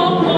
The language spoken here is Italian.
Come on.